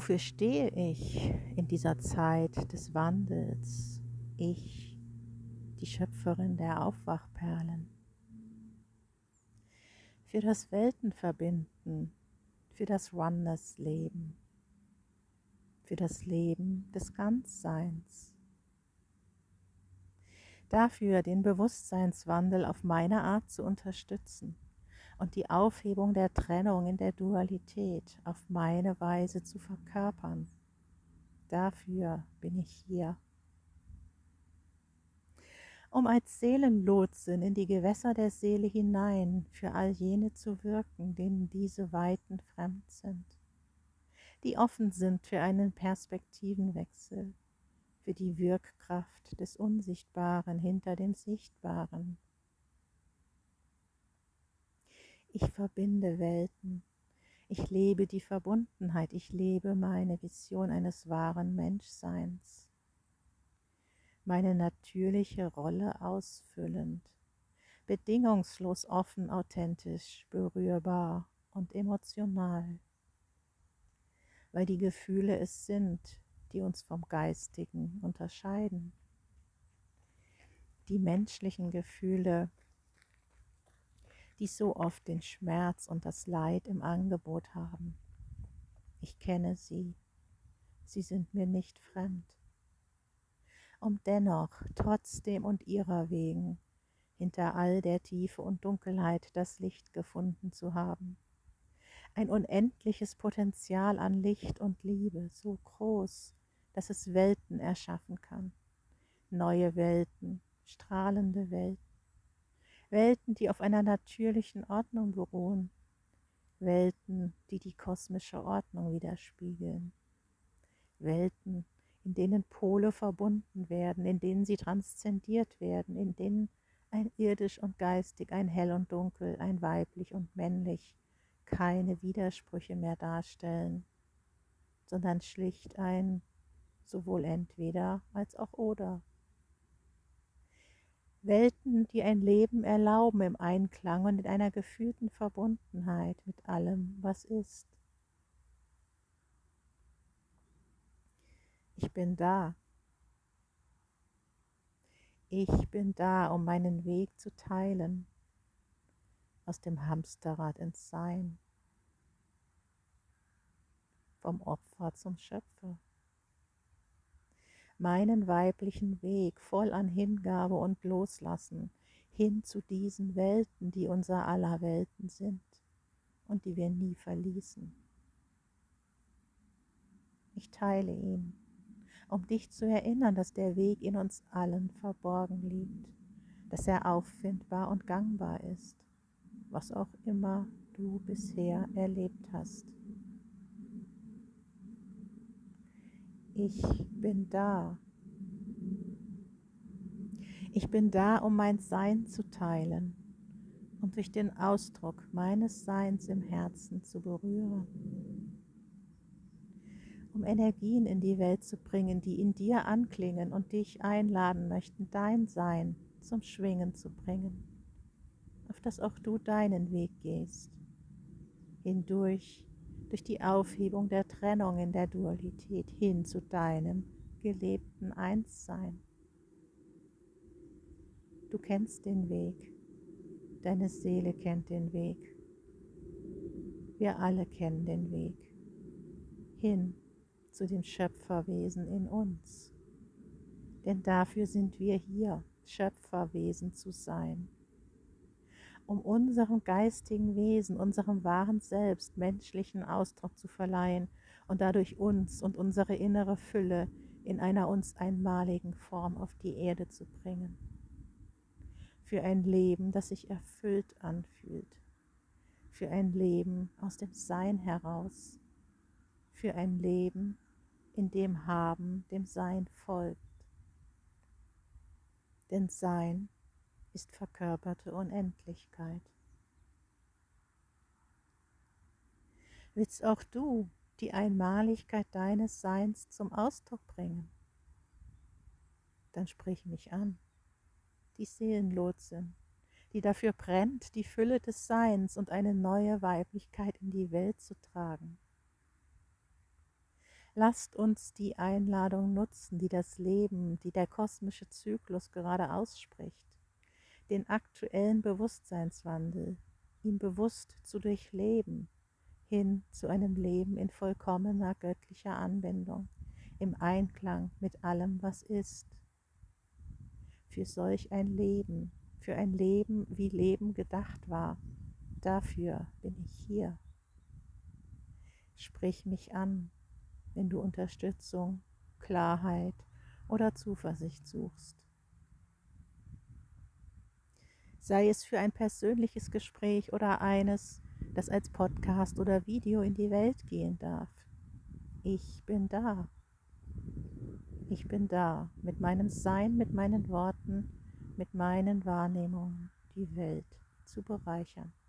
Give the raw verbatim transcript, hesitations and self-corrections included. Wofür stehe ich in dieser Zeit des Wandels? Ich, die Schöpferin der Aufwachperlen. Für das Weltenverbinden, für das Oneness-Leben, für das Leben des Ganzseins. Dafür den Bewusstseinswandel auf meine Art zu unterstützen und die Aufhebung der Trennung in der Dualität auf meine Weise zu verkörpern. Dafür bin ich hier. Um als Seelenlotsin in die Gewässer der Seele hinein für all jene zu wirken, denen diese Weiten fremd sind, die offen sind für einen Perspektivenwechsel, für die Wirkkraft des Unsichtbaren hinter dem Sichtbaren. Ich verbinde Welten, ich lebe die Verbundenheit, ich lebe meine Vision eines wahren Menschseins, meine natürliche Rolle ausfüllend, bedingungslos offen, authentisch, berührbar und emotional, weil die Gefühle es sind, die uns vom Geistigen unterscheiden. Die menschlichen Gefühle, die so oft den Schmerz und das Leid im Angebot haben. Ich kenne sie, sie sind mir nicht fremd. Um dennoch, trotzdem und ihrer wegen, hinter all der Tiefe und Dunkelheit das Licht gefunden zu haben. Ein unendliches Potenzial an Licht und Liebe, so groß, dass es Welten erschaffen kann. Neue Welten, strahlende Welten. Welten, die auf einer natürlichen Ordnung beruhen. Welten, die die kosmische Ordnung widerspiegeln. Welten, in denen Pole verbunden werden, in denen sie transzendiert werden, in denen ein irdisch und geistig, ein hell und dunkel, ein weiblich und männlich keine Widersprüche mehr darstellen, sondern schlicht ein sowohl entweder als auch oder. Welten, die ein Leben erlauben im Einklang und in einer gefühlten Verbundenheit mit allem, was ist. Ich bin da. Ich bin da, um meinen Weg zu teilen, aus dem Hamsterrad ins Sein, vom Opfer zum Schöpfer. Meinen weiblichen Weg voll an Hingabe und Loslassen hin zu diesen Welten, die unser aller Welten sind und die wir nie verließen. Ich teile ihn, um dich zu erinnern, dass der Weg in uns allen verborgen liegt, dass er auffindbar und gangbar ist, was auch immer du bisher erlebt hast. Ich bin da. Ich bin da, um mein Sein zu teilen und durch den Ausdruck meines Seins im Herzen zu berühren. Um Energien in die Welt zu bringen, die in dir anklingen und dich einladen möchten, dein Sein zum Schwingen zu bringen, auf dass auch du deinen Weg gehst, hindurch, durch die Aufhebung der Trennung in der Dualität hin zu deinem gelebten Einssein. Du kennst den Weg, deine Seele kennt den Weg, wir alle kennen den Weg, hin zu dem Schöpferwesen in uns. Denn dafür sind wir hier, Schöpferwesen zu sein, um unserem geistigen Wesen, unserem wahren Selbst menschlichen Ausdruck zu verleihen und dadurch uns und unsere innere Fülle in einer uns einmaligen Form auf die Erde zu bringen. Für ein Leben, das sich erfüllt anfühlt. Für ein Leben aus dem Sein heraus. Für ein Leben, in dem Haben dem Sein folgt. Denn Sein ist verkörperte Unendlichkeit. Willst auch du die Einmaligkeit deines Seins zum Ausdruck bringen? Dann sprich mich an, die Seelenlotsin, die dafür brennt, die Fülle des Seins und eine neue Weiblichkeit in die Welt zu tragen. Lasst uns die Einladung nutzen, die das Leben, die der kosmische Zyklus gerade ausspricht, den aktuellen Bewusstseinswandel, ihn bewusst zu durchleben, hin zu einem Leben in vollkommener göttlicher Anwendung, im Einklang mit allem, was ist. Für solch ein Leben, für ein Leben, wie Leben gedacht war, dafür bin ich hier. Sprich mich an, wenn du Unterstützung, Klarheit oder Zuversicht suchst. Sei es für ein persönliches Gespräch oder eines, das als Podcast oder Video in die Welt gehen darf. Ich bin da. Ich bin da mit meinem Sein, mit meinen Worten, mit meinen Wahrnehmungen, die Welt zu bereichern.